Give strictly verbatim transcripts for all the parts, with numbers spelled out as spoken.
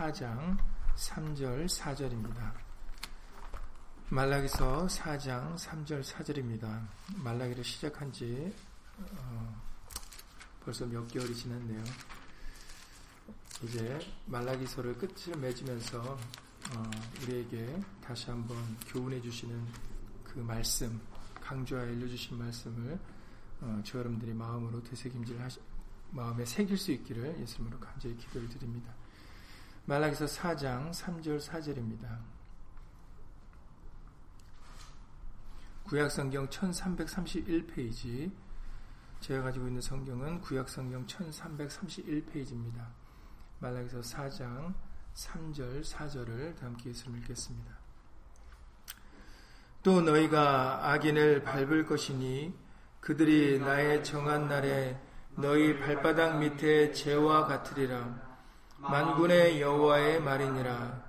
사 장 삼 절 사 절입니다. 말라기서 사 장 삼 절 사 절입니다. 말라기를 시작한 지 어, 벌써 몇 개월이 지났네요. 이제 말라기서를 끝을 맺으면서 어, 우리에게 다시 한번 교훈해 주시는 그 말씀, 강조하여 알려주신 말씀을 어, 저 여러분들이 마음으로 되새김질 하시, 마음에 새길 수 있기를 예수님으로 간절히 기도를 드립니다. 말라기서 사 장 삼 절 사 절입니다. 구약성경 천삼백삼십일 페이지, 제가 가지고 있는 성경은 구약성경 천삼백삼십일 페이지입니다. 말라기서 사 장 삼 절 사 절을 다 함께 예수님 읽겠습니다. 또 너희가 악인을 밟을 것이니 그들이 나의 정한 날에 너희 발바닥 밑에 재와 같으리라. 만군의 여호와의 말이니라.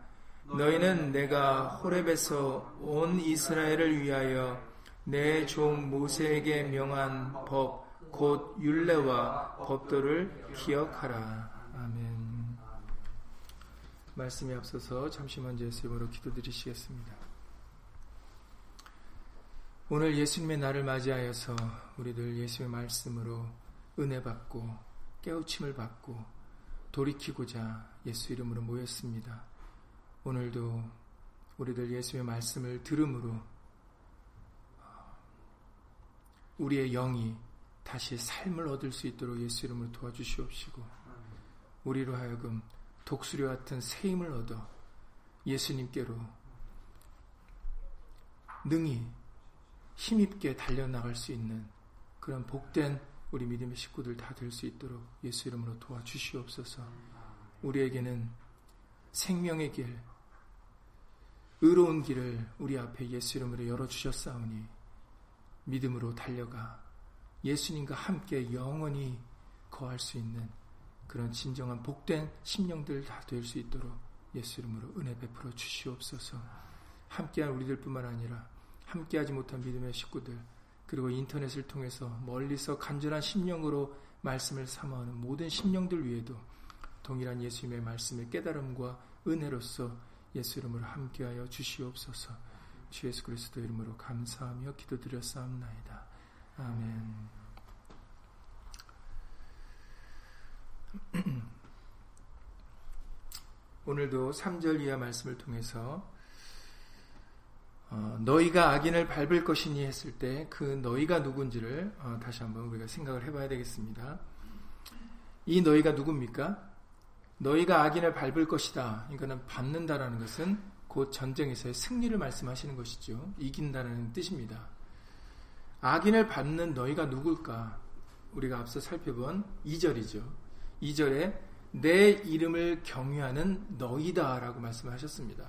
너희는 내가 호렙에서 온 이스라엘을 위하여 내 종 모세에게 명한 법 곧 율례와 법도를 기억하라. 아멘. 말씀에 앞서서 잠시 먼저 예수님으로 기도드리시겠습니다. 오늘 예수님의 날을 맞이하여서 우리들 예수님의 말씀으로 은혜받고 깨우침을 받고 돌이키고자 예수 이름으로 모였습니다. 오늘도 우리들 예수의 말씀을 들음으로 우리의 영이 다시 삶을 얻을 수 있도록 예수 이름으로 도와주시옵시고, 우리로 하여금 독수리와 같은 새 힘을 얻어 예수님께로 능히 힘있게 달려나갈 수 있는 그런 복된 우리 믿음의 식구들 다 될 수 있도록 예수 이름으로 도와주시옵소서. 우리에게는 생명의 길, 의로운 길을 우리 앞에 예수 이름으로 열어주셨사오니 믿음으로 달려가 예수님과 함께 영원히 거할 수 있는 그런 진정한 복된 심령들 다 될 수 있도록 예수 이름으로 은혜 베풀어 주시옵소서. 함께한 우리들 뿐만 아니라 함께하지 못한 믿음의 식구들, 그리고 인터넷을 통해서 멀리서 간절한 심령으로 말씀을 삼아오는 모든 심령들 위에도 동일한 예수님의 말씀의 깨달음과 은혜로서 예수 이름으로 함께하여 주시옵소서. 주 예수 그리스도 이름으로 감사하며 기도드렸사옵나이다. 아멘. 오늘도 삼 절 이하 말씀을 통해서 어, 너희가 악인을 밟을 것이니 했을 때 그 너희가 누군지를 어, 다시 한번 우리가 생각을 해봐야 되겠습니다. 이 너희가 누굽니까? 너희가 악인을 밟을 것이다. 이거는 밟는다라는 것은 곧 전쟁에서의 승리를 말씀하시는 것이죠. 이긴다는 뜻입니다. 악인을 밟는 너희가 누굴까? 우리가 앞서 살펴본 이 절이죠. 이 절에 내 이름을 경외하는 너희다 라고 말씀하셨습니다.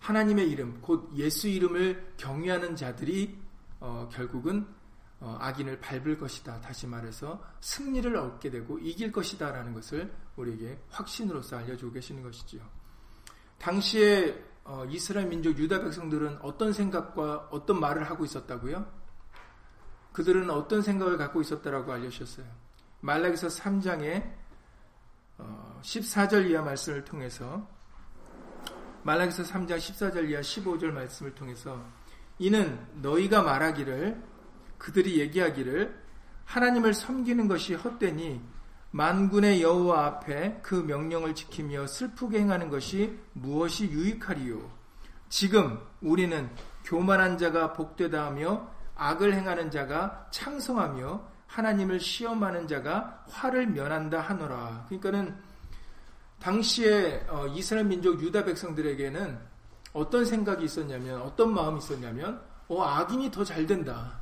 하나님의 이름, 곧 예수 이름을 경외하는 자들이 어, 결국은 어, 악인을 밟을 것이다. 다시 말해서 승리를 얻게 되고 이길 것이다 라는 것을 우리에게 확신으로서 알려주고 계시는 것이지요. 당시에 어, 이스라엘 민족 유다 백성들은 어떤 생각과 어떤 말을 하고 있었다고요? 그들은 어떤 생각을 갖고 있었다라고 알려주셨어요. 말라기서 삼 장의 어, 십사 절 이하 말씀을 통해서 말라기서 삼 장 십사 절 이하 십오 절 말씀을 통해서 이는 너희가 말하기를, 그들이 얘기하기를 하나님을 섬기는 것이 헛되니 만군의 여호와 앞에 그 명령을 지키며 슬프게 행하는 것이 무엇이 유익하리요. 지금 우리는 교만한 자가 복되다 하며 악을 행하는 자가 창성하며 하나님을 시험하는 자가 화를 면한다 하노라. 그러니까는 당시에 이스라엘 민족 유다 백성들에게는 어떤 생각이 있었냐면, 어떤 마음이 있었냐면 어, 악인이 더 잘된다.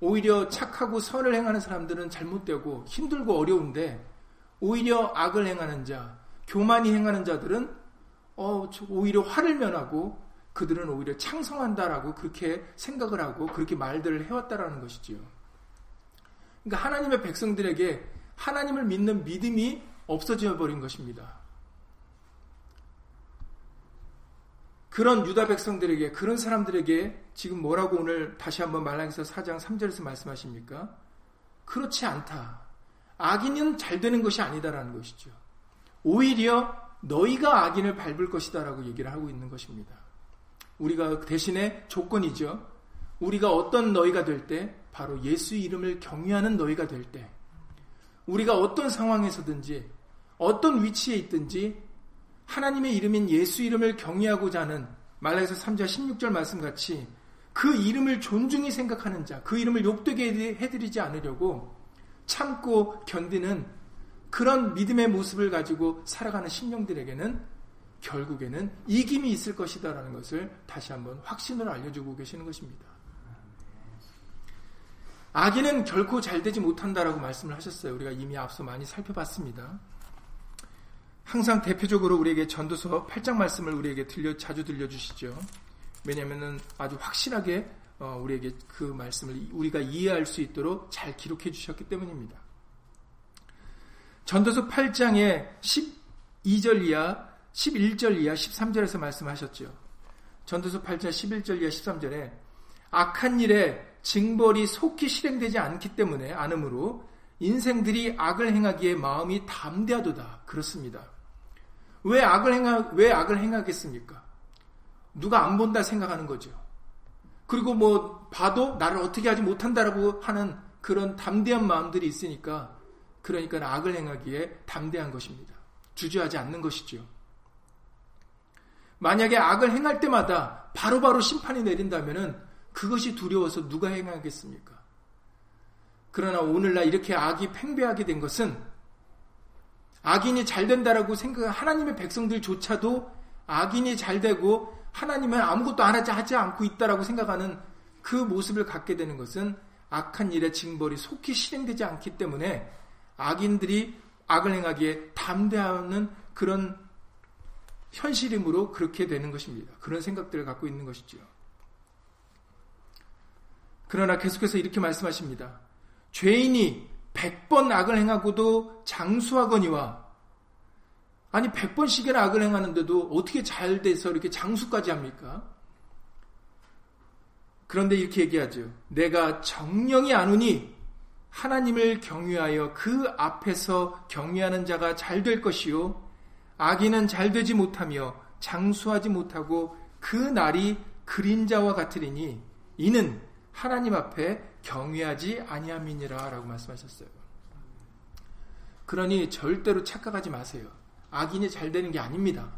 오히려 착하고 선을 행하는 사람들은 잘못되고 힘들고 어려운데 오히려 악을 행하는 자, 교만히 행하는 자들은 어, 오히려 화를 면하고 그들은 오히려 창성한다라고 그렇게 생각을 하고 그렇게 말들을 해왔다라는 것이지요. 그러니까 하나님의 백성들에게 하나님을 믿는 믿음이 없어져 버린 것입니다. 그런 유다 백성들에게, 그런 사람들에게 지금 뭐라고 오늘 다시 한번 말라기서 사 장 삼 절에서 말씀하십니까? 그렇지 않다. 악인은 잘 되는 것이 아니다라는 것이죠. 오히려 너희가 악인을 밟을 것이다 라고 얘기를 하고 있는 것입니다. 우리가 대신에 조건이죠. 우리가 어떤 너희가 될 때, 바로 예수 이름을 경외하는 너희가 될 때, 우리가 어떤 상황에서든지 어떤 위치에 있든지 하나님의 이름인 예수 이름을 경외하고자 하는, 말라기서 삼 장 십육 절 말씀같이 그 이름을 존중히 생각하는 자, 그 이름을 욕되게 해드리지 않으려고 참고 견디는 그런 믿음의 모습을 가지고 살아가는 심령들에게는 결국에는 이김이 있을 것이다 라는 것을 다시 한번 확신으로 알려주고 계시는 것입니다. 악인은 결코 잘되지 못한다라고 말씀을 하셨어요. 우리가 이미 앞서 많이 살펴봤습니다. 항상 대표적으로 우리에게 전도서 팔 장 말씀을 우리에게 들려, 자주 들려주시죠. 왜냐하면 아주 확실하게 우리에게 그 말씀을 우리가 이해할 수 있도록 잘 기록해 주셨기 때문입니다. 전도서 팔 장에 십이 절 이하, 십일 절 이하, 십삼 절에서 말씀하셨죠. 전도서 팔 장 십일 절 이하 십삼 절에 악한 일에 징벌이 속히 실행되지 않기 때문에 않으므로 인생들이 악을 행하기에 마음이 담대하도다. 그렇습니다. 왜 악을 행하, 왜 악을 행하겠습니까? 누가 안 본다 생각하는 거죠. 그리고 뭐 봐도 나를 어떻게 하지 못한다라고 하는 그런 담대한 마음들이 있으니까, 그러니까 악을 행하기에 담대한 것입니다. 주저하지 않는 것이죠. 만약에 악을 행할 때마다 바로바로 심판이 내린다면은 그것이 두려워서 누가 행하겠습니까? 그러나 오늘날 이렇게 악이 팽배하게 된 것은 악인이 잘된다라고 생각하는 하나님의 백성들조차도 악인이 잘되고 하나님은 아무것도 안 하지 않고 있다라고 생각하는 그 모습을 갖게 되는 것은 악한 일의 징벌이 속히 실행되지 않기 때문에 악인들이 악을 행하기에 담대하는 그런 현실임으로 그렇게 되는 것입니다. 그런 생각들을 갖고 있는 것이죠. 그러나 계속해서 이렇게 말씀하십니다. 죄인이 백 번 악을 행하고도 장수하거니와, 아니 백 번씩이나 악을 행하는데도 어떻게 잘 돼서 이렇게 장수까지 합니까? 그런데 이렇게 얘기하죠. 내가 정령이 아누니 하나님을 경외하여 그 앞에서 경외하는 자가 잘 될 것이요 악인은 잘 되지 못하며 장수하지 못하고 그 날이 그림자와 같으리니 이는 하나님 앞에 경외하지 아니함이니라 라고 말씀하셨어요. 그러니 절대로 착각하지 마세요. 악인이 잘 되는 게 아닙니다.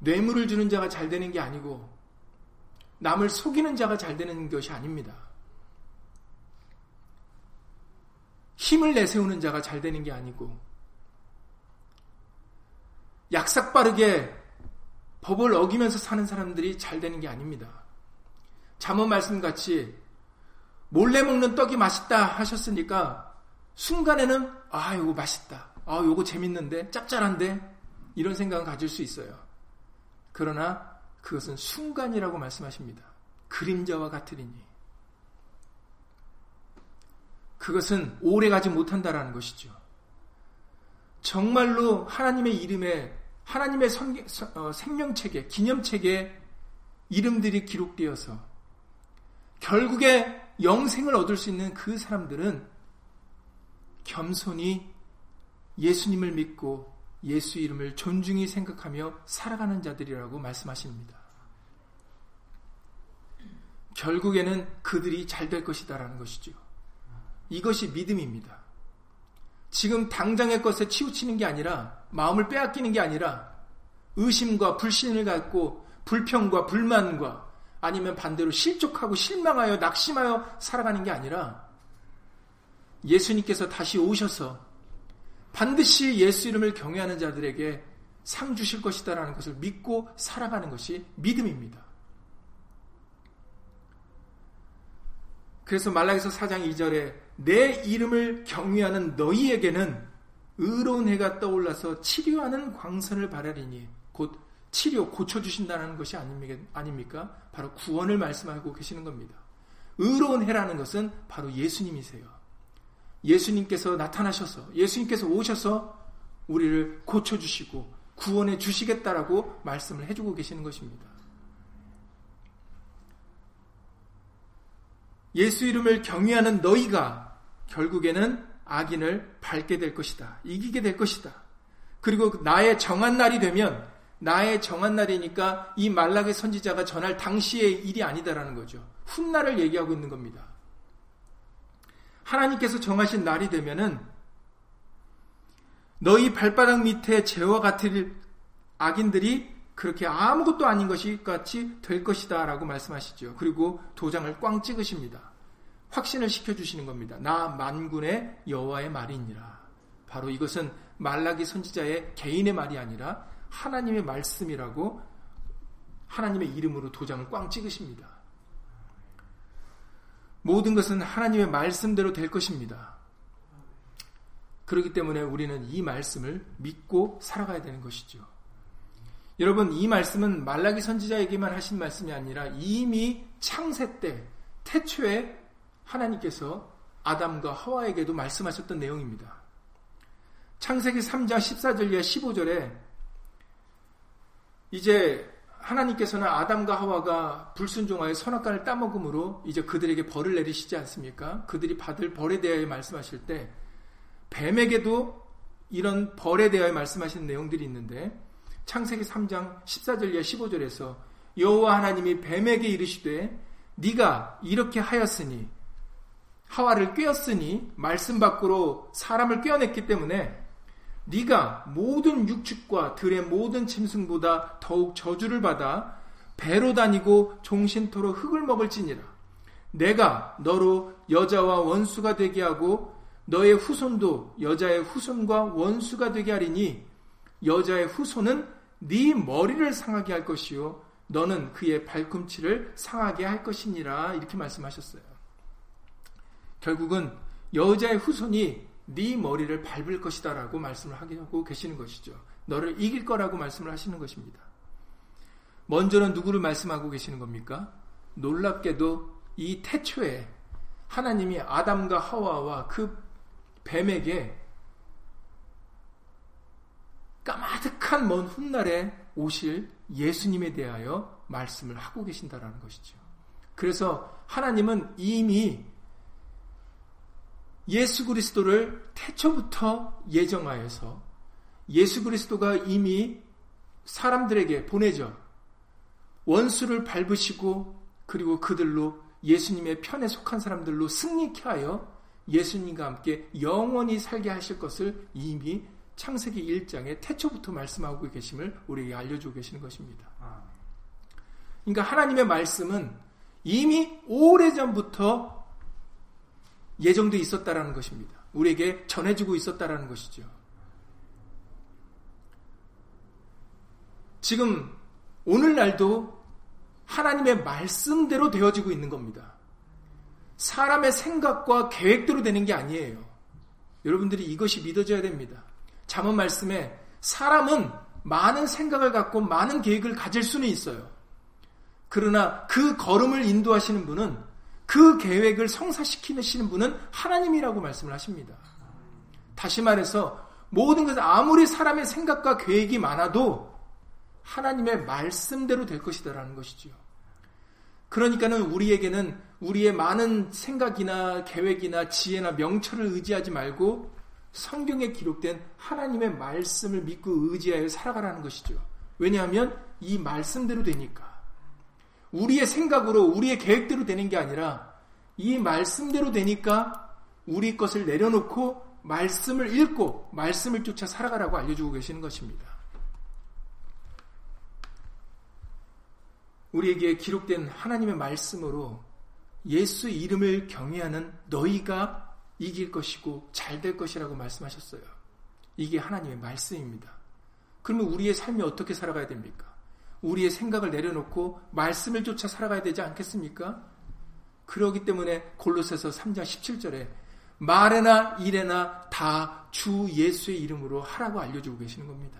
뇌물을 주는 자가 잘 되는 게 아니고 남을 속이는 자가 잘 되는 것이 아닙니다. 힘을 내세우는 자가 잘 되는 게 아니고 약삭빠르게 법을 어기면서 사는 사람들이 잘 되는 게 아닙니다. 잠언 말씀같이 몰래 먹는 떡이 맛있다 하셨으니까 순간에는 아 이거 맛있다, 아 이거 재밌는데, 짭짤한데, 이런 생각은 가질 수 있어요. 그러나 그것은 순간이라고 말씀하십니다. 그림자와 같으리니 그것은 오래가지 못한다라는 것이죠. 정말로 하나님의 이름에, 하나님의 선, 어, 생명책에, 기념책에 이름들이 기록되어서 결국에 영생을 얻을 수 있는 그 사람들은 겸손히 예수님을 믿고 예수 이름을 존중히 생각하며 살아가는 자들이라고 말씀하십니다. 결국에는 그들이 잘 될 것이다라는 것이죠. 이것이 믿음입니다. 지금 당장의 것에 치우치는 게 아니라, 마음을 빼앗기는 게 아니라, 의심과 불신을 갖고 불평과 불만과 아니면 반대로 실족하고 실망하여 낙심하여 살아가는 게 아니라, 예수님께서 다시 오셔서 반드시 예수 이름을 경외하는 자들에게 상 주실 것이다라는 것을 믿고 살아가는 것이 믿음입니다. 그래서 말라기서 사 장 이 절에 내 이름을 경외하는 너희에게는 의로운 해가 떠올라서 치료하는 광선을 바라리니, 곧 치료, 고쳐주신다는 것이 아닙니까? 바로 구원을 말씀하고 계시는 겁니다. 의로운 해라는 것은 바로 예수님이세요. 예수님께서 나타나셔서, 예수님께서 오셔서 우리를 고쳐주시고 구원해 주시겠다라고 말씀을 해주고 계시는 것입니다. 예수 이름을 경외하는 너희가 결국에는 악인을 밟게 될 것이다. 이기게 될 것이다. 그리고 나의 정한 날이 되면, 나의 정한 날이니까 이 말라기 선지자가 전할 당시의 일이 아니다라는 거죠. 훗날을 얘기하고 있는 겁니다. 하나님께서 정하신 날이 되면은 너희 발바닥 밑에 재와 같은 악인들이 그렇게 아무것도 아닌 것이 같이 될 것이다 라고 말씀하시죠. 그리고 도장을 꽝 찍으십니다. 확신을 시켜주시는 겁니다. 나 만군의 여호와의 말이니라. 바로 이것은 말라기 선지자의 개인의 말이 아니라 하나님의 말씀이라고 하나님의 이름으로 도장을 꽝 찍으십니다. 모든 것은 하나님의 말씀대로 될 것입니다. 그렇기 때문에 우리는 이 말씀을 믿고 살아가야 되는 것이죠. 여러분, 이 말씀은 말라기 선지자에게만 하신 말씀이 아니라 이미 창세 때 태초에 하나님께서 아담과 하와에게도 말씀하셨던 내용입니다. 창세기 삼 장 십사 절에 십오 절에 이제 하나님께서는 아담과 하와가 불순종하여 선악과를 따먹음으로 이제 그들에게 벌을 내리시지 않습니까? 그들이 받을 벌에 대하여 말씀하실 때 뱀에게도 이런 벌에 대하여 말씀하시는 내용들이 있는데, 창세기 삼 장 십사 절에 십오 절에서 여호와 하나님이 뱀에게 이르시되 네가 이렇게 하였으니, 하와를 꿰었으니, 말씀 밖으로 사람을 꿰어냈기 때문에 네가 모든 육축과 들의 모든 짐승보다 더욱 저주를 받아 배로 다니고 종신토록 흙을 먹을지니라. 내가 너로 여자와 원수가 되게 하고 너의 후손도 여자의 후손과 원수가 되게 하리니 여자의 후손은 네 머리를 상하게 할 것이요 너는 그의 발꿈치를 상하게 할 것이니라. 이렇게 말씀하셨어요. 결국은 여자의 후손이 네 머리를 밟을 것이다 라고 말씀을 하고 계시는 것이죠. 너를 이길 거라고 말씀을 하시는 것입니다. 먼저는 누구를 말씀하고 계시는 겁니까? 놀랍게도 이 태초에 하나님이 아담과 하와와 그 뱀에게 까마득한 먼 훗날에 오실 예수님에 대하여 말씀을 하고 계신다라는 것이죠. 그래서 하나님은 이미 예수 그리스도를 태초부터 예정하여서 예수 그리스도가 이미 사람들에게 보내져 원수를 밟으시고 그리고 그들로 예수님의 편에 속한 사람들로 승리케 하여 예수님과 함께 영원히 살게 하실 것을 이미 창세기 일 장에 태초부터 말씀하고 계심을 우리에게 알려주고 계시는 것입니다. 그러니까 하나님의 말씀은 이미 오래전부터 예정돼 있었다라는 것입니다. 우리에게 전해지고 있었다라는 것이죠. 지금 오늘날도 하나님의 말씀대로 되어지고 있는 겁니다. 사람의 생각과 계획대로 되는 게 아니에요. 여러분들이 이것이 믿어져야 됩니다. 잠언 말씀에 사람은 많은 생각을 갖고 많은 계획을 가질 수는 있어요. 그러나 그 걸음을 인도하시는 분은, 그 계획을 성사시키시는 분은 하나님이라고 말씀을 하십니다. 다시 말해서 모든 것은 아무리 사람의 생각과 계획이 많아도 하나님의 말씀대로 될 것이다라는 것이죠. 그러니까는 우리에게는 우리의 많은 생각이나 계획이나 지혜나 명철을 의지하지 말고 성경에 기록된 하나님의 말씀을 믿고 의지하여 살아가라는 것이죠. 왜냐하면 이 말씀대로 되니까. 우리의 생각으로 우리의 계획대로 되는 게 아니라 이 말씀대로 되니까 우리 것을 내려놓고 말씀을 읽고 말씀을 쫓아 살아가라고 알려주고 계시는 것입니다. 우리에게 기록된 하나님의 말씀으로 예수 이름을 경외하는 너희가 이길 것이고 잘 될 것이라고 말씀하셨어요. 이게 하나님의 말씀입니다. 그러면 우리의 삶이 어떻게 살아가야 됩니까? 우리의 생각을 내려놓고 말씀을 쫓아 살아가야 되지 않겠습니까? 그러기 때문에 골로새서 삼 장 십칠 절에 말에나 일에나 다 주 예수의 이름으로 하라고 알려주고 계시는 겁니다.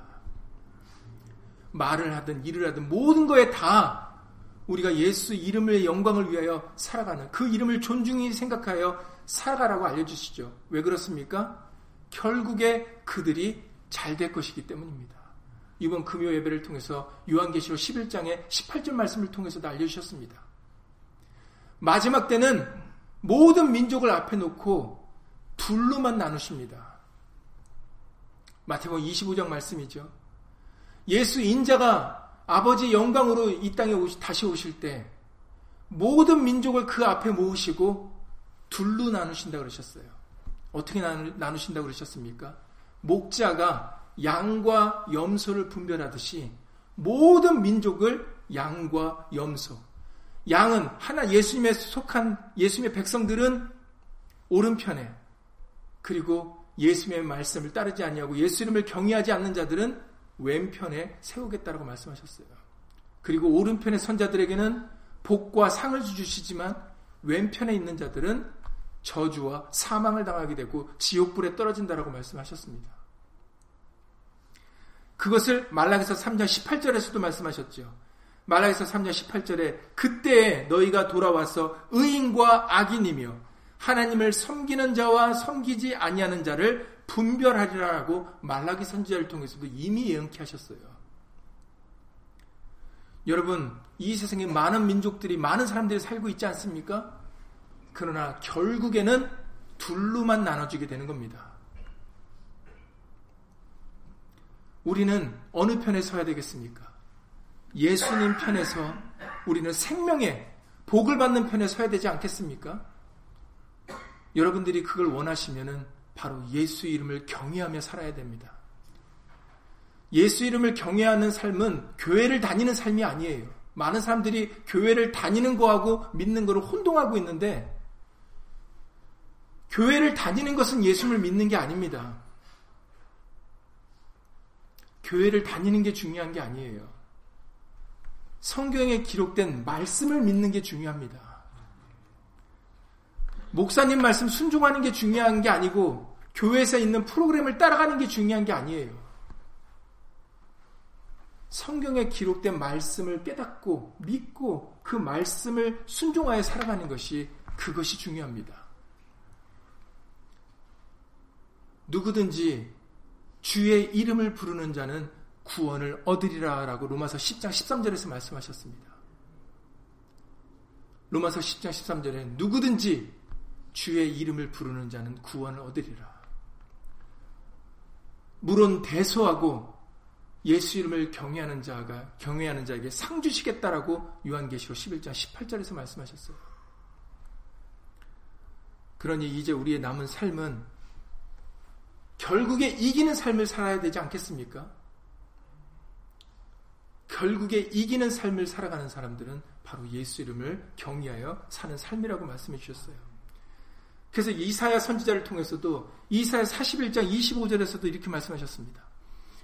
말을 하든 일을 하든 모든 거에 다 우리가 예수 이름의 영광을 위하여 살아가는, 그 이름을 존중히 생각하여 살아가라고 알려주시죠. 왜 그렇습니까? 결국에 그들이 잘 될 것이기 때문입니다. 이번 금요 예배를 통해서 요한계시록 십일 장의 십팔 절 말씀을 통해서도 알려주셨습니다. 마지막 때는 모든 민족을 앞에 놓고 둘로만 나누십니다. 마태복음 이십오 장 말씀이죠. 예수 인자가 아버지 영광으로 이 땅에 오시, 다시 오실 때 모든 민족을 그 앞에 모으시고 둘로 나누신다 그러셨어요. 어떻게 나누, 나누신다 그러셨습니까? 목자가 양과 염소를 분별하듯이 모든 민족을 양과 염소, 양은 하나 예수님에 속한 예수님의 백성들은 오른편에, 그리고 예수님의 말씀을 따르지 아니하고 예수님을 경외하지 않는 자들은 왼편에 세우겠다라고 말씀하셨어요. 그리고 오른편의 선자들에게는 복과 상을 주시지만 왼편에 있는 자들은 저주와 사망을 당하게 되고 지옥불에 떨어진다라고 말씀하셨습니다. 그것을 말라기서 삼 장 십팔 절에서도 말씀하셨죠. 말라기서 삼 장 십팔 절에 그때에 너희가 돌아와서 의인과 악인이며 하나님을 섬기는 자와 섬기지 아니하는 자를 분별하리라고 말라기 선지자를 통해서도 이미 예언케 하셨어요. 여러분, 이 세상에 많은 민족들이, 많은 사람들이 살고 있지 않습니까? 그러나 결국에는 둘로만 나눠지게 되는 겁니다. 우리는 어느 편에 서야 되겠습니까? 예수님 편에서 우리는 생명의 복을 받는 편에 서야 되지 않겠습니까? 여러분들이 그걸 원하시면은 바로 예수 이름을 경외하며 살아야 됩니다. 예수 이름을 경외하는 삶은 교회를 다니는 삶이 아니에요. 많은 사람들이 교회를 다니는 거하고 믿는 거를 혼동하고 있는데, 교회를 다니는 것은 예수를 믿는 게 아닙니다. 교회를 다니는 게 중요한 게 아니에요. 성경에 기록된 말씀을 믿는 게 중요합니다. 목사님 말씀 순종하는 게 중요한 게 아니고 교회에서 있는 프로그램을 따라가는 게 중요한 게 아니에요. 성경에 기록된 말씀을 깨닫고 믿고 그 말씀을 순종하여 살아가는 것이, 그것이 중요합니다. 누구든지 주의 이름을 부르는 자는 구원을 얻으리라 라고 로마서 십 장 십삼 절에서 말씀하셨습니다. 로마서 십 장 십삼 절에 누구든지 주의 이름을 부르는 자는 구원을 얻으리라. 물론 대소하고 예수 이름을 경외하는 자가, 경외하는 자에게 상 주시겠다라고 요한계시록 십일 장 십팔 절에서 말씀하셨어요. 그러니 이제 우리의 남은 삶은 결국에 이기는 삶을 살아야 되지 않겠습니까? 결국에 이기는 삶을 살아가는 사람들은 바로 예수 이름을 경외하여 사는 삶이라고 말씀해 주셨어요. 그래서 이사야 선지자를 통해서도 이사야 사십일 장 이십오 절에서도 이렇게 말씀하셨습니다.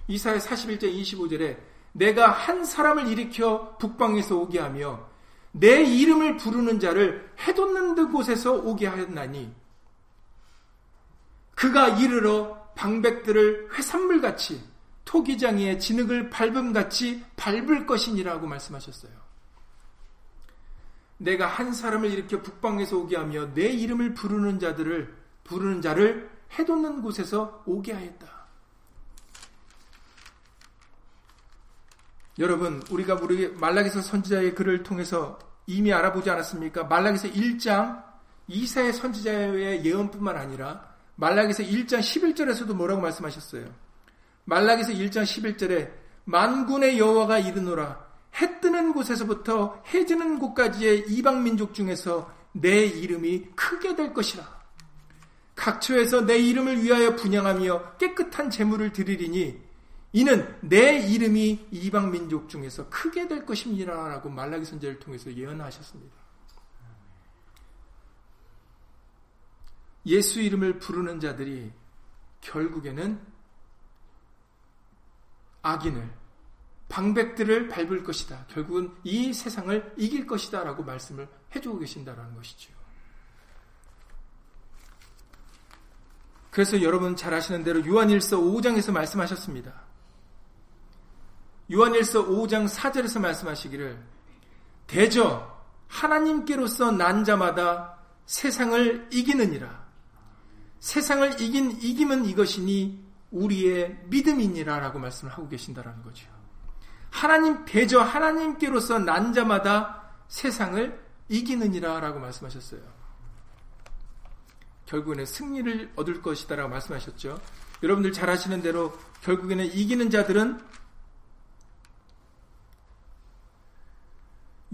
이사야 사십일 장 이십오 절에 내가 한 사람을 일으켜 북방에서 오게 하며 내 이름을 부르는 자를 해돋는 듯 곳에서 오게 하였나니 그가 이르러 방백들을 회산물같이 토기장이의 진흙을 밟음같이 밟을 것이니라고 말씀하셨어요. 내가 한 사람을 일으켜 북방에서 오게 하며 내 이름을 부르는 자들을 부르는 자를 해돋는 곳에서 오게 하였다. 여러분, 우리가 우리 말라기서 선지자의 글을 통해서 이미 알아보지 않았습니까? 말라기서 일 장 이사야 선지자의 예언뿐만 아니라 말라기서 일 장 십일 절에서도 뭐라고 말씀하셨어요? 말라기서 일 장 십일 절에 만군의 여호와가 이르노라 해 뜨는 곳에서부터 해 지는 곳까지의 이방 민족 중에서 내 이름이 크게 될 것이라. 각처에서 내 이름을 위하여 분향하며 깨끗한 제물을 드리리니 이는 내 이름이 이방 민족 중에서 크게 될 것입니다라고 말라기 선지자를 통해서 예언하셨습니다. 예수 이름을 부르는 자들이 결국에는 악인을, 방백들을 밟을 것이다. 결국은 이 세상을 이길 것이다 라고 말씀을 해주고 계신다라는 것이죠. 그래서 여러분 잘 아시는 대로 요한일서 오 장에서 말씀하셨습니다. 요한일서 오 장 사 절에서 말씀하시기를 대저 하나님께로서 난 자마다 세상을 이기느니라. 세상을 이긴 이김은 이것이니 우리의 믿음이니라 라고 말씀을 하고 계신다라는 거죠. 하나님, 대저 하나님께로서 난 자마다 세상을 이기느니라 라고 말씀하셨어요. 결국에는 승리를 얻을 것이다 라고 말씀하셨죠. 여러분들 잘 아시는 대로 결국에는 이기는 자들은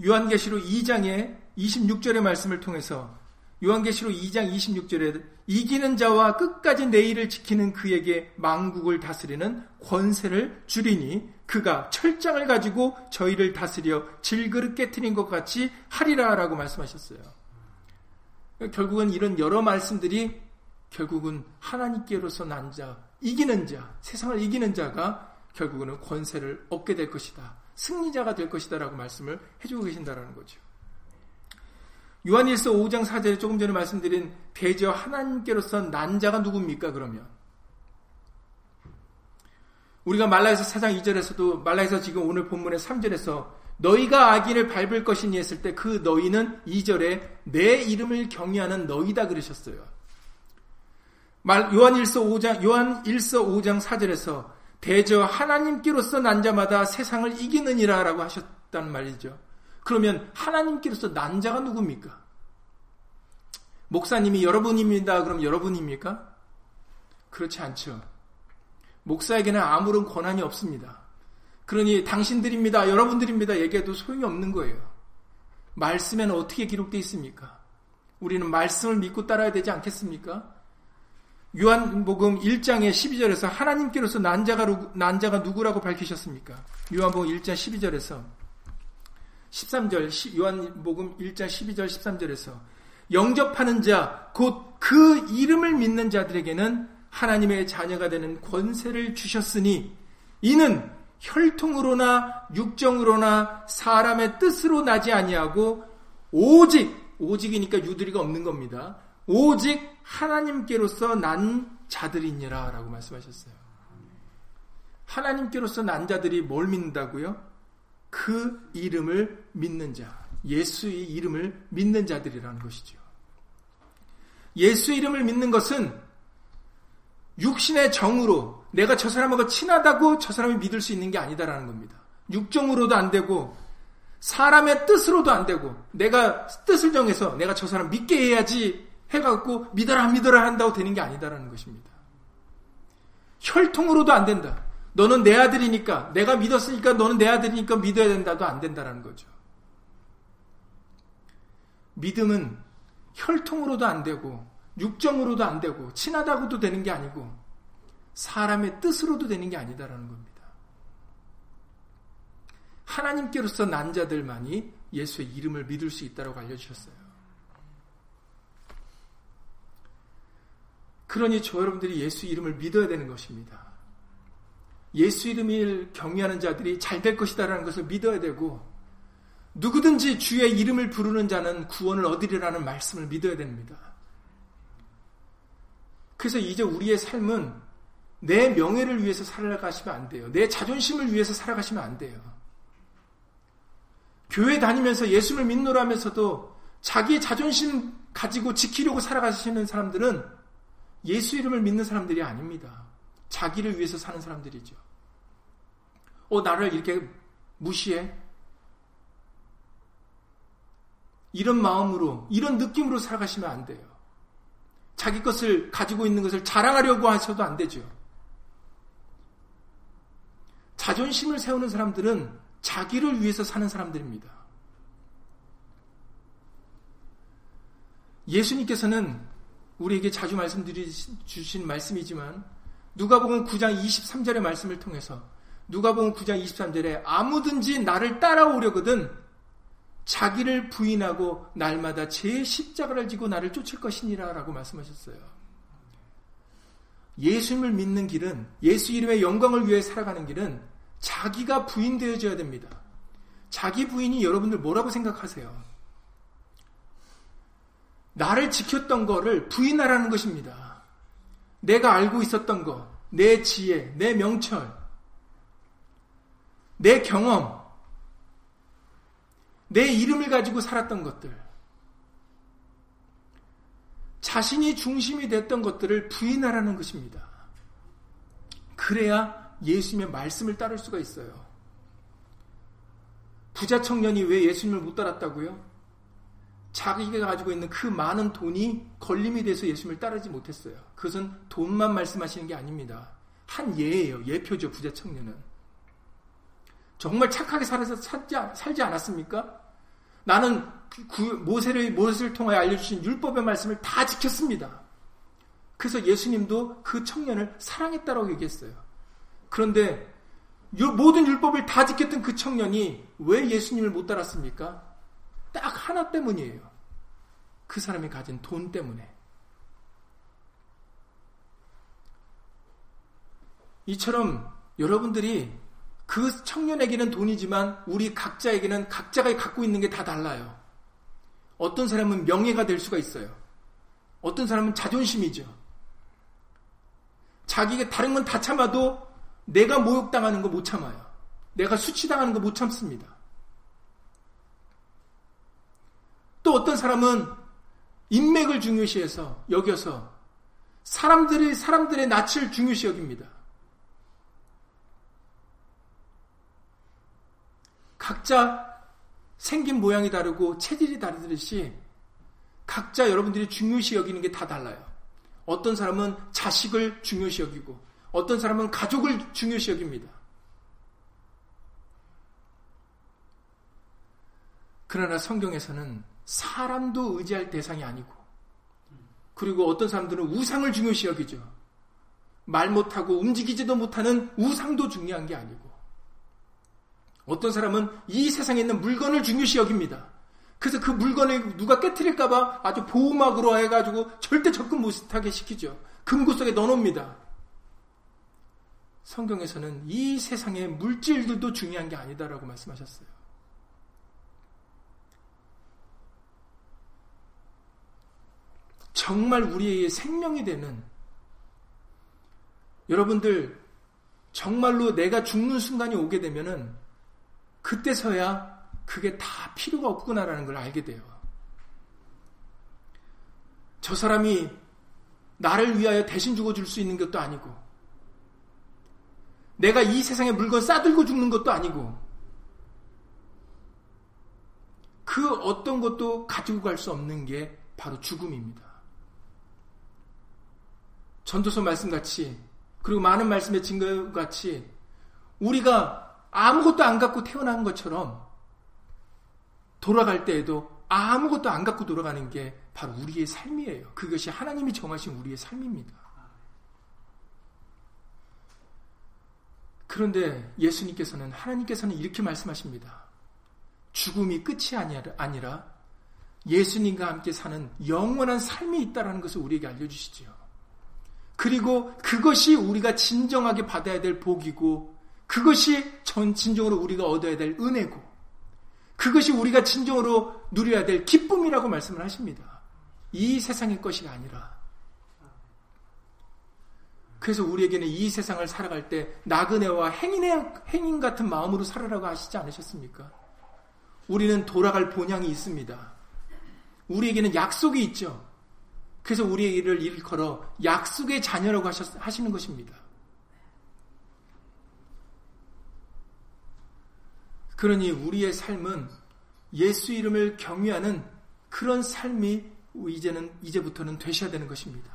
요한계시록 이 장의 이십육 절의 말씀을 통해서 요한계시록 이 장 이십육 절에 이기는 자와 끝까지 내 일을 지키는 그에게 만국을 다스리는 권세를 주리니 그가 철장을 가지고 저희를 다스려 질그릇 깨트린 것 같이 하리라 라고 말씀하셨어요. 결국은 이런 여러 말씀들이 결국은 하나님께로서 난 자, 이기는 자, 세상을 이기는 자가 결국은 권세를 얻게 될 것이다. 승리자가 될 것이다 라고 말씀을 해주고 계신다라는 거죠. 요한일서 오 장 사 절에 조금 전에 말씀드린 대저 하나님께로서 난 자가 누굽니까? 그러면 우리가 말라에서 사 장 이 절에서도 말라에서 지금 오늘 본문의 삼 절에서 너희가 악인을 밟을 것이니 했을 때 그 너희는 이 절에 내 이름을 경외하는 너희다 그러셨어요. 요한일서 오 장, 요한일서 오 장 사 절에서 대저 하나님께로서 난 자마다 세상을 이기느니라 라고 하셨단 말이죠. 그러면 하나님께로서 난 자가 누굽니까? 목사님이 여러분입니다. 그럼 여러분입니까? 그렇지 않죠. 목사에게는 아무런 권한이 없습니다. 그러니 당신들입니다. 여러분들입니다. 얘기해도 소용이 없는 거예요. 말씀에는 어떻게 기록되어 있습니까? 우리는 말씀을 믿고 따라야 되지 않겠습니까? 요한복음 일 장의 십이 절에서 하나님께로서 난 자가, 난 자가 누구라고 밝히셨습니까? 요한복음 일 장 십이 절에서 십삼 절, 요한복음 일 장 십이 절 십삼 절에서 영접하는 자, 곧 그 이름을 믿는 자들에게는 하나님의 자녀가 되는 권세를 주셨으니 이는 혈통으로나 육정으로나 사람의 뜻으로 나지 아니하고 오직, 오직이니까 유두리가 없는 겁니다. 오직 하나님께로서 난 자들이니라 라고 말씀하셨어요. 하나님께로서 난 자들이 뭘 믿는다고요? 그 이름을 믿는 자, 예수의 이름을 믿는 자들이라는 것이죠. 예수 이름을 믿는 것은 육신의 정으로 내가 저 사람하고 친하다고 저 사람이 믿을 수 있는 게 아니다라는 겁니다. 육정으로도 안 되고 사람의 뜻으로도 안 되고 내가 뜻을 정해서 내가 저 사람 믿게 해야지 해갖고 믿어라 믿어라 한다고 되는 게 아니다라는 것입니다. 혈통으로도 안 된다. 너는 내 아들이니까, 내가 믿었으니까 너는 내 아들이니까 믿어야 된다도 안 된다라는 거죠. 믿음은 혈통으로도 안 되고, 육정으로도 안 되고, 친하다고도 되는 게 아니고, 사람의 뜻으로도 되는 게 아니다라는 겁니다. 하나님께로서 난 자들만이 예수의 이름을 믿을 수 있다고 알려주셨어요. 그러니 저 여러분들이 예수 이름을 믿어야 되는 것입니다. 예수 이름을 경외하는 자들이 잘 될 것이다라는 것을 믿어야 되고 누구든지 주의 이름을 부르는 자는 구원을 얻으리라는 말씀을 믿어야 됩니다. 그래서 이제 우리의 삶은 내 명예를 위해서 살아가시면 안 돼요. 내 자존심을 위해서 살아가시면 안 돼요. 교회 다니면서 예수를 믿노라면서도 자기 자존심 가지고 지키려고 살아가시는 사람들은 예수 이름을 믿는 사람들이 아닙니다. 자기를 위해서 사는 사람들이죠. 어, 나를 이렇게 무시해? 이런 마음으로, 이런 느낌으로 살아가시면 안 돼요. 자기 것을, 가지고 있는 것을 자랑하려고 하셔도 안 되죠. 자존심을 세우는 사람들은 자기를 위해서 사는 사람들입니다. 예수님께서는 우리에게 자주 말씀드리신 말씀이지만 누가복음 구 장 이십삼 절의 말씀을 통해서 누가복음 구 장 이십삼 절에 아무든지 나를 따라오려거든 자기를 부인하고 날마다 제 십자가를 지고 나를 쫓을 것이니라 라고 말씀하셨어요. 예수님을 믿는 길은 예수 이름의 영광을 위해 살아가는 길은 자기가 부인되어져야 됩니다. 자기 부인이 여러분들 뭐라고 생각하세요? 나를 지켰던 거를 부인하라는 것입니다. 내가 알고 있었던 것, 내 지혜, 내 명철, 내 경험, 내 이름을 가지고 살았던 것들, 자신이 중심이 됐던 것들을 부인하라는 것입니다. 그래야 예수님의 말씀을 따를 수가 있어요. 부자 청년이 왜 예수님을 못 따랐다고요? 자기가 가지고 있는 그 많은 돈이 걸림이 돼서 예수님을 따르지 못했어요. 그것은 돈만 말씀하시는 게 아닙니다. 한 예예요. 예표죠. 부자 청년은. 정말 착하게 살아서 살지, 살지 않았습니까? 나는 그 모세를, 모세를 통하여 알려주신 율법의 말씀을 다 지켰습니다. 그래서 예수님도 그 청년을 사랑했다라고 얘기했어요. 그런데 모든 율법을 다 지켰던 그 청년이 왜 예수님을 못 따랐습니까? 딱 하나 때문이에요. 그 사람이 가진 돈 때문에. 이처럼 여러분들이 그 청년에게는 돈이지만 우리 각자에게는 각자가 갖고 있는 게 다 달라요. 어떤 사람은 명예가 될 수가 있어요. 어떤 사람은 자존심이죠. 자기가 다른 건 다 참아도 내가 모욕당하는 거 못 참아요. 내가 수치당하는 거 못 참습니다. 또 어떤 사람은 인맥을 중요시해서 여겨서 사람들이 사람들의 낯을 중요시 여깁니다. 각자 생긴 모양이 다르고 체질이 다르듯이 각자 여러분들이 중요시 여기는 게 다 달라요. 어떤 사람은 자식을 중요시 여기고 어떤 사람은 가족을 중요시 여깁니다. 그러나 성경에서는 사람도 의지할 대상이 아니고, 그리고 어떤 사람들은 우상을 중요시 여기죠. 말 못하고 움직이지도 못하는 우상도 중요한 게 아니고, 어떤 사람은 이 세상에 있는 물건을 중요시 여깁니다. 그래서 그 물건을 누가 깨트릴까봐 아주 보호막으로 해가지고 절대 접근 못하게 시키죠. 금고 속에 넣어놉니다. 성경에서는 이 세상의 물질들도 중요한 게 아니다라고 말씀하셨어요. 정말 우리의 생명이 되는, 여러분들 정말로 내가 죽는 순간이 오게 되면은 그때서야 그게 다 필요가 없구나라는 걸 알게 돼요. 저 사람이 나를 위하여 대신 죽어줄 수 있는 것도 아니고, 내가 이 세상에 물건 싸들고 죽는 것도 아니고, 그 어떤 것도 가지고 갈 수 없는 게 바로 죽음입니다. 전도서 말씀같이, 그리고 많은 말씀의 증거같이, 우리가 아무것도 안 갖고 태어난 것처럼 돌아갈 때에도 아무것도 안 갖고 돌아가는 게 바로 우리의 삶이에요. 그것이 하나님이 정하신 우리의 삶입니다. 그런데 예수님께서는, 하나님께서는 이렇게 말씀하십니다. 죽음이 끝이 아니라 예수님과 함께 사는 영원한 삶이 있다는 것을 우리에게 알려주시지요. 그리고 그것이 우리가 진정하게 받아야 될 복이고, 그것이 전 진정으로 우리가 얻어야 될 은혜고, 그것이 우리가 진정으로 누려야 될 기쁨이라고 말씀을 하십니다. 이 세상의 것이 아니라. 그래서 우리에게는 이 세상을 살아갈 때 나그네와 행인의, 행인 같은 마음으로 살아라고 하시지 않으셨습니까? 우리는 돌아갈 본향이 있습니다. 우리에게는 약속이 있죠. 그래서 우리의 일을 일컬어 약속의 자녀라고 하셨, 하시는 것입니다. 그러니 우리의 삶은 예수 이름을 경외하는 그런 삶이 이제는, 이제부터는 되셔야 되는 것입니다.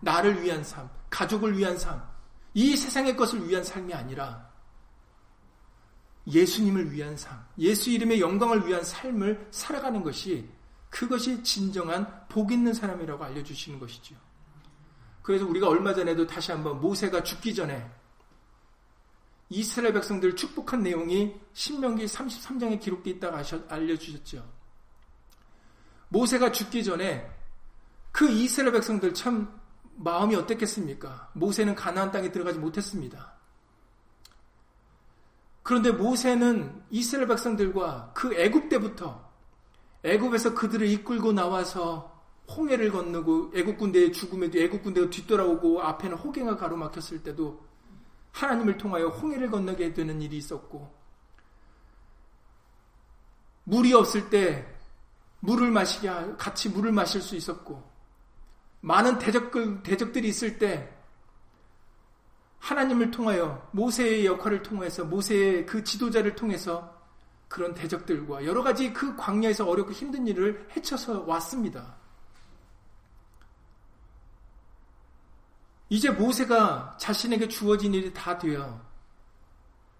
나를 위한 삶, 가족을 위한 삶, 이 세상의 것을 위한 삶이 아니라 예수님을 위한 삶, 예수 이름의 영광을 위한 삶을 살아가는 것이, 그것이 진정한 복 있는 사람이라고 알려주시는 것이죠. 그래서 우리가 얼마 전에도 다시 한번 모세가 죽기 전에 이스라엘 백성들을 축복한 내용이 신명기 삼십삼 장에 기록되어 있다고 알려주셨죠. 모세가 죽기 전에 그 이스라엘 백성들 참 마음이 어땠겠습니까? 모세는 가나안 땅에 들어가지 못했습니다. 그런데 모세는 이스라엘 백성들과 그 애굽 때부터, 애굽에서 그들을 이끌고 나와서 홍해를 건너고 애굽 군대의 죽음에도 애굽 군대가 뒤돌아오고 앞에는 호갱아 가로막혔을 때도 하나님을 통하여 홍해를 건너게 되는 일이 있었고, 물이 없을 때 물을 마시게 같이 물을 마실 수 있었고, 많은 대적들, 대적들이 있을 때 하나님을 통하여 모세의 역할을 통해서, 모세의 그 지도자를 통해서 그런 대적들과 여러 가지 그 광야에서 어렵고 힘든 일을 헤쳐서 왔습니다. 이제 모세가 자신에게 주어진 일이 다 되어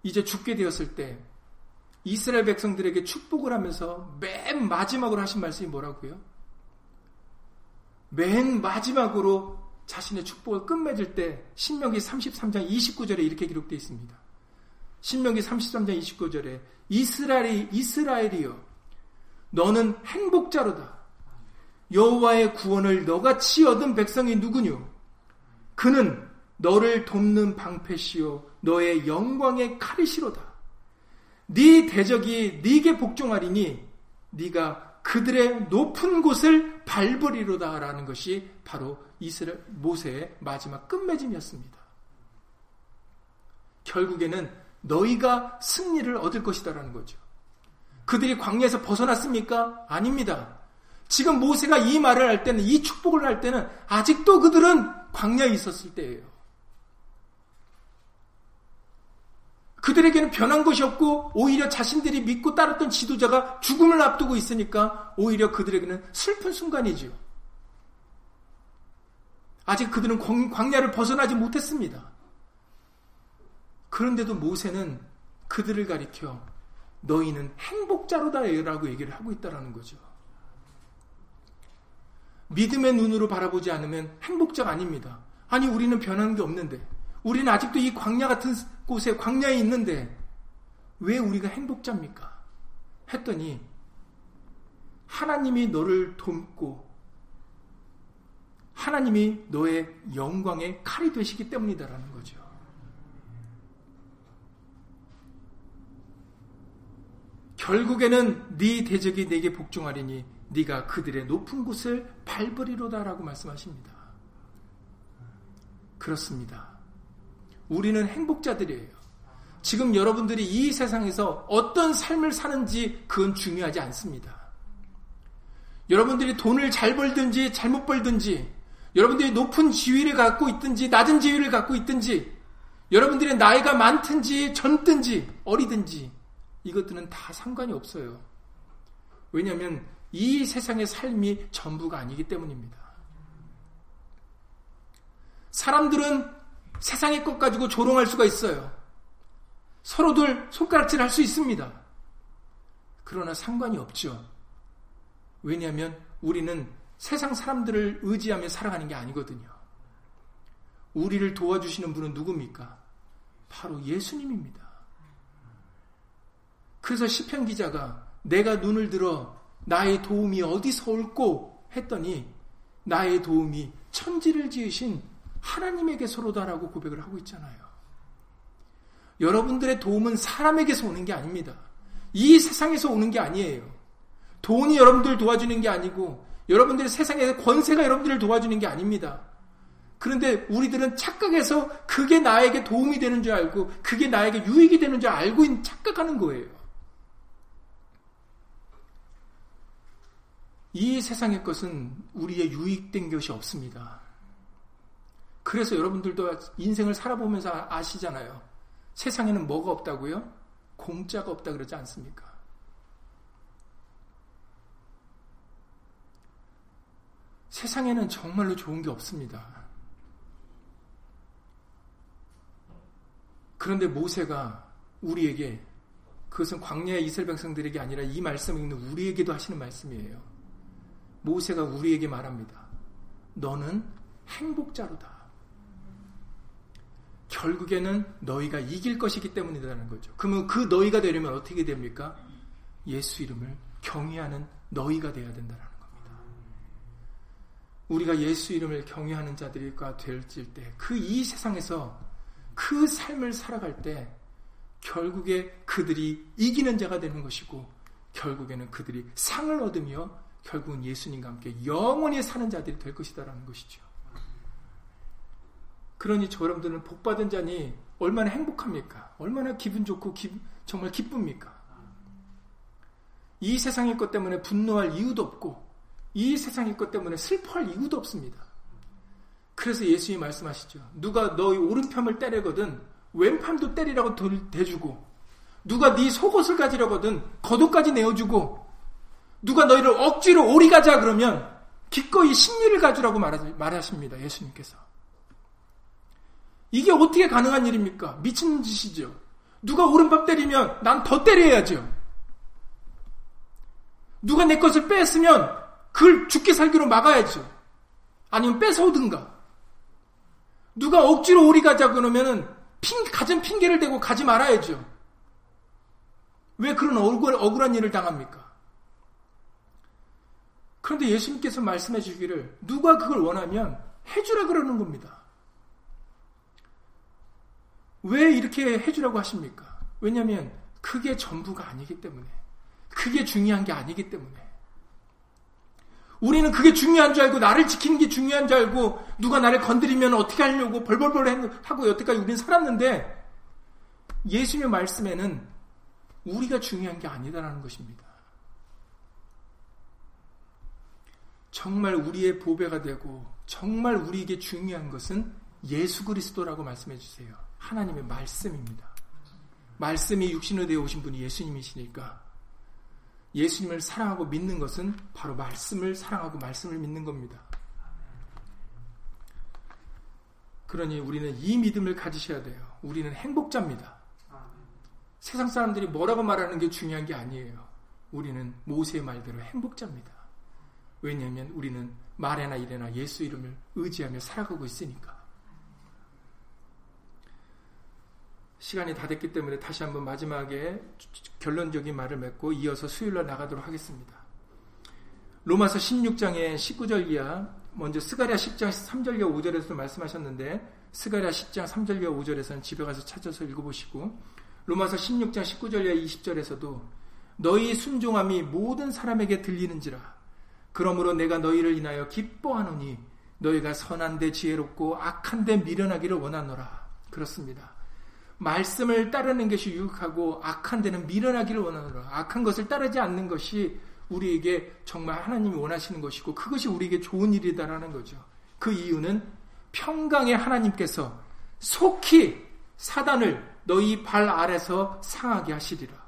이제 죽게 되었을 때 이스라엘 백성들에게 축복을 하면서 맨 마지막으로 하신 말씀이 뭐라고요? 맨 마지막으로 자신의 축복을 끝맺을 때 신명기 삼십삼 장 이십구 절에 이렇게 기록되어 있습니다. 신명기 삼십삼 장 이십구 절에 이스라엘이, 이스라엘이여 너는 행복자로다. 여호와의 구원을 너같이 얻은 백성이 누구뇨? 그는 너를 돕는 방패시요 너의 영광의 칼이시로다. 네 대적이 네게 복종하리니 네가 그들의 높은 곳을 밟으리로다라는 것이 바로 이스라엘 모세의 마지막 끝맺음이었습니다. 결국에는 너희가 승리를 얻을 것이다라는 거죠. 그들이 광야에서 벗어났습니까? 아닙니다. 지금 모세가 이 말을 할 때는, 이 축복을 할 때는 아직도 그들은 광야에 있었을 때예요. 그들에게는 변한 것이 없고 오히려 자신들이 믿고 따랐던 지도자가 죽음을 앞두고 있으니까 오히려 그들에게는 슬픈 순간이죠. 아직 그들은 광야를 벗어나지 못했습니다. 그런데도 모세는 그들을 가리켜 너희는 행복자로다라고 얘기를 하고 있다라는 거죠. 믿음의 눈으로 바라보지 않으면 행복자가 아닙니다. 아니 우리는 변한 게 없는데, 우리는 아직도 이 광야 같은 곳에 광야에 있는데 왜 우리가 행복자입니까? 했더니 하나님이 너를 돕고 하나님이 너의 영광의 칼이 되시기 때문이다라는 거죠. 결국에는 네 대적이 네게 복종하리니 네가 그들의 높은 곳을 밟으리로다라고 말씀하십니다. 그렇습니다. 우리는 행복자들이에요. 지금 여러분들이 이 세상에서 어떤 삶을 사는지 그건 중요하지 않습니다. 여러분들이 돈을 잘 벌든지 잘못 벌든지, 여러분들이 높은 지위를 갖고 있든지 낮은 지위를 갖고 있든지, 여러분들의 나이가 많든지 젊든지 어리든지 이것들은 다 상관이 없어요. 왜냐하면 이 세상의 삶이 전부가 아니기 때문입니다. 사람들은 세상의 것 가지고 조롱할 수가 있어요. 서로들 손가락질 할 수 있습니다. 그러나 상관이 없죠. 왜냐하면 우리는 세상 사람들을 의지하며 살아가는 게 아니거든요. 우리를 도와주시는 분은 누굽니까? 바로 예수님입니다. 그래서 시편 기자가 내가 눈을 들어 나의 도움이 어디서 올꼬 했더니 나의 도움이 천지를 지으신 하나님에게서로다라고 고백을 하고 있잖아요. 여러분들의 도움은 사람에게서 오는 게 아닙니다. 이 세상에서 오는 게 아니에요. 돈이 여러분들을 도와주는 게 아니고 여러분들의 세상의 권세가 여러분들을 도와주는 게 아닙니다. 그런데 우리들은 착각해서 그게 나에게 도움이 되는 줄 알고 그게 나에게 유익이 되는 줄 알고 있는 착각하는 거예요. 이 세상의 것은 우리의 유익된 것이 없습니다. 그래서 여러분들도 인생을 살아보면서 아시잖아요. 세상에는 뭐가 없다고요? 공짜가 없다 그러지 않습니까? 세상에는 정말로 좋은 게 없습니다. 그런데 모세가 우리에게, 그것은 광야의 이스라엘 백성들에게 아니라 이 말씀을 읽는 우리에게도 하시는 말씀이에요. 모세가 우리에게 말합니다. 너는 행복자로다. 결국에는 너희가 이길 것이기 때문이라는 거죠. 그러면 그 너희가 되려면 어떻게 됩니까? 예수 이름을 경외하는 너희가 되어야 된다는 겁니다. 우리가 예수 이름을 경외하는 자들과 될질 때, 그 이 세상에서 그 삶을 살아갈 때 결국에 그들이 이기는 자가 되는 것이고 결국에는 그들이 상을 얻으며 결국은 예수님과 함께 영원히 사는 자들이 될 것이다라는 것이죠. 그러니 저 여러분들은 복받은 자니 얼마나 행복합니까? 얼마나 기분 좋고 기, 정말 기쁩니까? 이 세상의 것 때문에 분노할 이유도 없고 이 세상의 것 때문에 슬퍼할 이유도 없습니다. 그래서 예수님이 말씀하시죠. 누가 너희 오른편을 때리거든 왼편도 때리라고 대주고 누가 네 속옷을 가지려거든 겉옷까지 내어주고, 누가 너희를 억지로 오리 가자 그러면 기꺼이 신리를 가지라고 말하십니다. 예수님께서. 이게 어떻게 가능한 일입니까? 미친 짓이죠. 누가 오른팔 때리면 난 더 때려야죠. 누가 내 것을 뺐으면 그걸 죽기 살기로 막아야죠. 아니면 뺏어오든가. 누가 억지로 오리 가자 그러면은 핑, 가진 핑계를 대고 가지 말아야죠. 왜 그런 억울한 일을 당합니까? 그런데 예수님께서 말씀해 주기를 누가 그걸 원하면 해주라 그러는 겁니다. 왜 이렇게 해주라고 하십니까? 왜냐하면 그게 전부가 아니기 때문에, 그게 중요한 게 아니기 때문에. 우리는 그게 중요한 줄 알고, 나를 지키는 게 중요한 줄 알고, 누가 나를 건드리면 어떻게 하려고 벌벌벌 하고 여태까지 우리는 살았는데, 예수님의 말씀에는 우리가 중요한 게 아니다라는 것입니다. 정말 우리의 보배가 되고 정말 우리에게 중요한 것은 예수 그리스도라고 말씀해 주세요. 하나님의 말씀입니다. 말씀이 육신으로 되어 오신 분이 예수님이시니까 예수님을 사랑하고 믿는 것은 바로 말씀을 사랑하고 말씀을 믿는 겁니다. 그러니 우리는 이 믿음을 가지셔야 돼요. 우리는 행복자입니다. 세상 사람들이 뭐라고 말하는 게 중요한 게 아니에요. 우리는 모세의 말대로 행복자입니다. 왜냐하면 우리는 말에나 일에나 예수 이름을 의지하며 살아가고 있으니까. 시간이 다 됐기 때문에 다시 한번 마지막에 결론적인 말을 맺고 이어서 수요일날 나가도록 하겠습니다. 로마서 십육 장의 십구 절 이하, 먼저 스가랴 십 장 삼 절과 오 절에서도 말씀하셨는데 스가랴 십 장 삼 절과 오 절에서는 집에 가서 찾아서 읽어보시고, 로마서 십육 장 십구 절 이하 이십 절에서도 너희 순종함이 모든 사람에게 들리는지라 그러므로 내가 너희를 인하여 기뻐하노니 너희가 선한데 지혜롭고 악한데 미련하기를 원하노라. 그렇습니다. 말씀을 따르는 것이 유익하고 악한 데는 미련하기를 원하노라. 악한 것을 따르지 않는 것이 우리에게 정말 하나님이 원하시는 것이고 그것이 우리에게 좋은 일이다라는 거죠. 그 이유는 평강의 하나님께서 속히 사단을 너희 발 아래서 상하게 하시리라.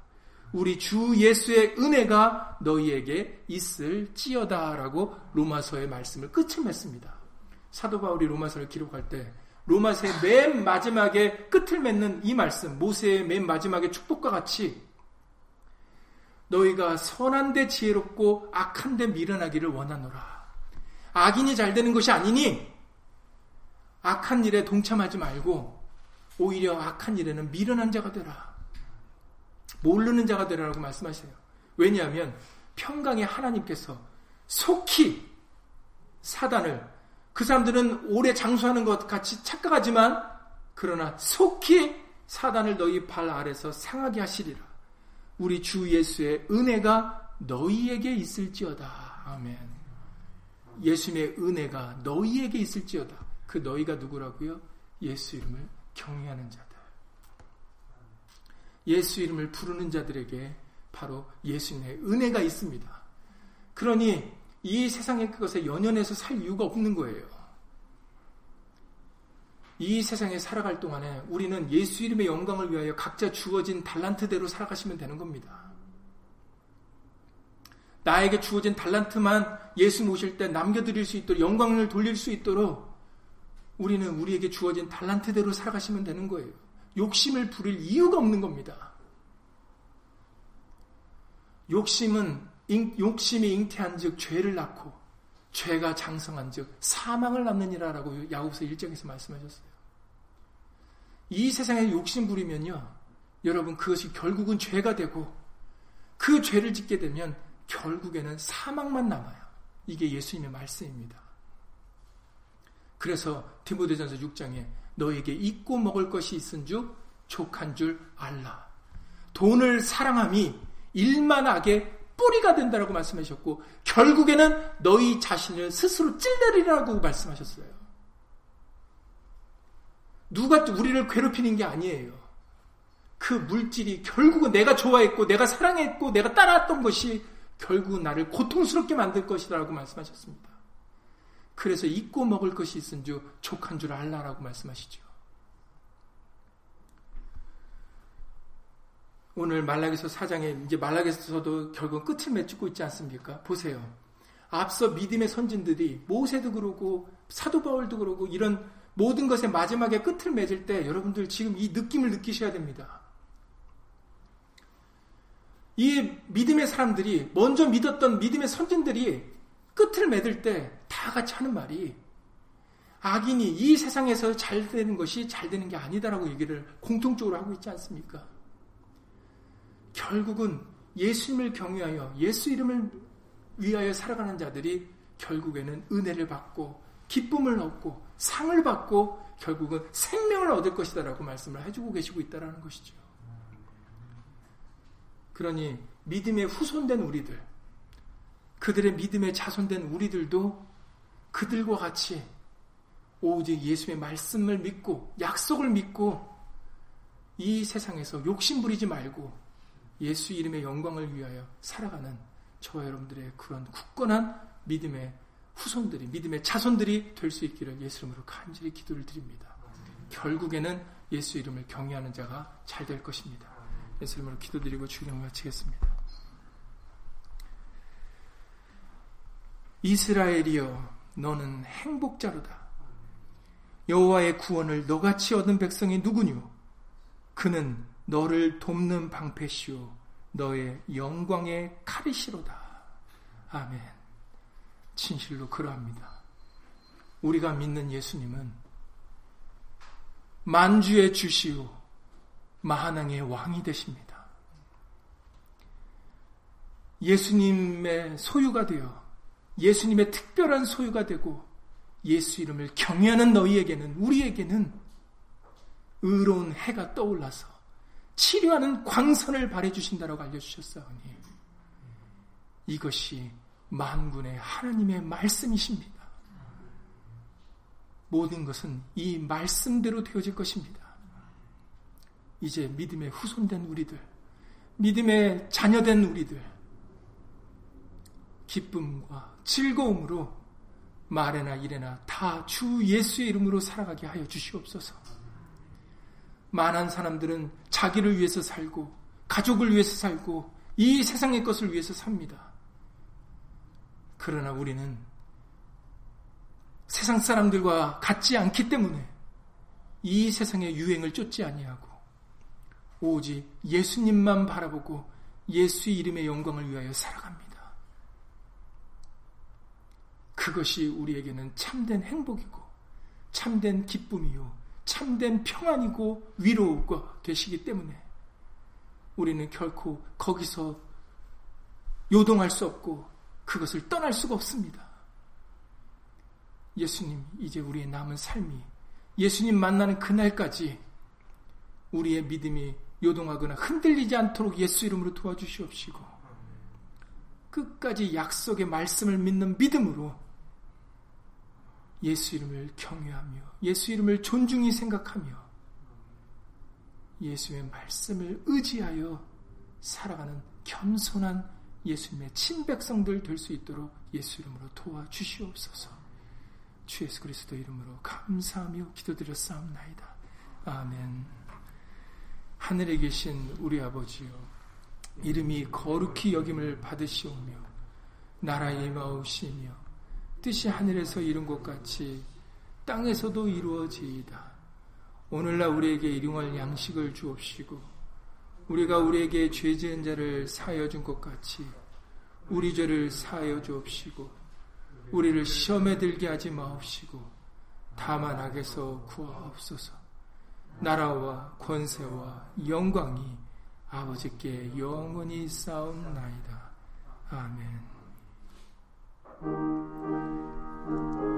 우리 주 예수의 은혜가 너희에게 있을지어다라고 로마서의 말씀을 끝을 맺습니다. 사도 바울이 로마서를 기록할 때 로마서의 맨 마지막에 끝을 맺는 이 말씀, 모세의 맨 마지막에 축복과 같이 너희가 선한데 지혜롭고 악한데 미련하기를 원하노라. 악인이 잘 되는 것이 아니니 악한 일에 동참하지 말고 오히려 악한 일에는 미련한 자가 되라. 모르는 자가 되라라고 말씀하세요. 왜냐하면 평강의 하나님께서 속히 사단을, 그 사람들은 오래 장수하는 것 같이 착각하지만 그러나 속히 사단을 너희 발 아래서 상하게 하시리라. 우리 주 예수의 은혜가 너희에게 있을지어다. 아멘. 예수님의 은혜가 너희에게 있을지어다. 그 너희가 누구라고요? 예수 이름을 경외하는 자들. 예수 이름을 부르는 자들에게 바로 예수님의 은혜가 있습니다. 그러니 이 세상의 그것에 연연해서 살 이유가 없는 거예요. 이 세상에 살아갈 동안에 우리는 예수 이름의 영광을 위하여 각자 주어진 달란트대로 살아가시면 되는 겁니다. 나에게 주어진 달란트만 예수 모실 때 남겨드릴 수 있도록, 영광을 돌릴 수 있도록 우리는 우리에게 주어진 달란트대로 살아가시면 되는 거예요. 욕심을 부릴 이유가 없는 겁니다. 욕심은 인, 욕심이 잉태한 즉 죄를 낳고 죄가 장성한 즉 사망을 낳느니라 라고 야고보서 일 장에서 말씀하셨어요. 이 세상에 욕심 부리면요 여러분, 그것이 결국은 죄가 되고 그 죄를 짓게 되면 결국에는 사망만 남아요. 이게 예수님의 말씀입니다. 그래서 디모데전서 육 장에 너에게 잊고 먹을 것이 있은 줄 족한 줄 알라. 돈을 사랑함이 일만하게 뿌리가 된다라고 말씀하셨고 결국에는 너희 자신을 스스로 찔러리라고 말씀하셨어요. 누가 우리를 괴롭히는 게 아니에요. 그 물질이 결국은 내가 좋아했고 내가 사랑했고 내가 따라왔던 것이 결국 나를 고통스럽게 만들 것이라고 말씀하셨습니다. 그래서 잊고 먹을 것이 있은 줄 족한 줄 알라라고 말씀하시죠. 오늘 말라기서 사 장에 이제 말라기서도 결국 끝을 맺고 있지 않습니까? 보세요. 앞서 믿음의 선진들이 모세도 그러고 사도 바울도 그러고 이런 모든 것의 마지막에 끝을 맺을 때 여러분들 지금 이 느낌을 느끼셔야 됩니다. 이 믿음의 사람들이 먼저 믿었던 믿음의 선진들이 끝을 맺을 때 다 같이 하는 말이 악인이 이 세상에서 잘 되는 것이 잘 되는 게 아니다라고 얘기를 공통적으로 하고 있지 않습니까? 결국은 예수님을 경외하여 예수 이름을 위하여 살아가는 자들이 결국에는 은혜를 받고 기쁨을 얻고 상을 받고 결국은 생명을 얻을 것이다라고 말씀을 해주고 계시고 있다라는 것이죠. 그러니 믿음에 후손된 우리들, 그들의 믿음에 자손된 우리들도 그들과 같이 오직 예수의 말씀을 믿고 약속을 믿고 이 세상에서 욕심부리지 말고 예수 이름의 영광을 위하여 살아가는 저와 여러분들의 그런 굳건한 믿음의 후손들이, 믿음의 자손들이 될 수 있기를 예수 이름으로 간절히 기도를 드립니다. 결국에는 예수 이름을 경외하는 자가 잘 될 것입니다. 예수 이름으로 기도드리고 주기도를 마치겠습니다. 이스라엘이여, 너는 행복자로다. 여호와의 구원을 너같이 얻은 백성이 누구뇨? 그는 너를 돕는 방패시오, 너의 영광의 칼이시로다. 아멘. 진실로 그러합니다. 우리가 믿는 예수님은 만주의 주시오, 만왕의 왕이 되십니다. 예수님의 소유가 되어 예수님의 특별한 소유가 되고 예수 이름을 경외하는 너희에게는, 우리에게는 의로운 해가 떠올라서 치료하는 광선을 발해주신다라고 알려주셨사오니 이것이 만군의 하나님의 말씀이십니다. 모든 것은 이 말씀대로 되어질 것입니다. 이제 믿음의 후손된 우리들, 믿음의 자녀된 우리들, 기쁨과 즐거움으로 말에나 이래나 다 주 예수의 이름으로 살아가게 하여 주시옵소서. 많은 사람들은 자기를 위해서 살고 가족을 위해서 살고 이 세상의 것을 위해서 삽니다. 그러나 우리는 세상 사람들과 같지 않기 때문에 이 세상의 유행을 쫓지 아니하고 오직 예수님만 바라보고 예수 이름의 영광을 위하여 살아갑니다. 그것이 우리에게는 참된 행복이고 참된 기쁨이요 참된 평안이고 위로가 되시기 때문에 우리는 결코 거기서 요동할 수 없고 그것을 떠날 수가 없습니다. 예수님, 이제 우리의 남은 삶이 예수님 만나는 그날까지 우리의 믿음이 요동하거나 흔들리지 않도록 예수 이름으로 도와주시옵시고 끝까지 약속의 말씀을 믿는 믿음으로 예수 이름을 경외하며 예수 이름을 존중히 생각하며 예수의 말씀을 의지하여 살아가는 겸손한 예수님의 친백성들 될 수 있도록 예수 이름으로 도와주시옵소서. 주 예수 그리스도 이름으로 감사하며 기도드렸사옵나이다. 아멘. 하늘에 계신 우리 아버지요, 이름이 거룩히 여김을 받으시오며 나라에 임하오시며 뜻이 하늘에서 이룬 것 같이 땅에서도 이루어지이다. 오늘날 우리에게 일용할 양식을 주옵시고 우리가 우리에게 죄 지은 자를 사하여 준 것 같이 우리 죄를 사하여 주옵시고 우리를 시험에 들게 하지 마옵시고 다만 악에서 구하옵소서. 나라와 권세와 영광이 아버지께 영원히 있사옵나이다. 아멘. Thank you.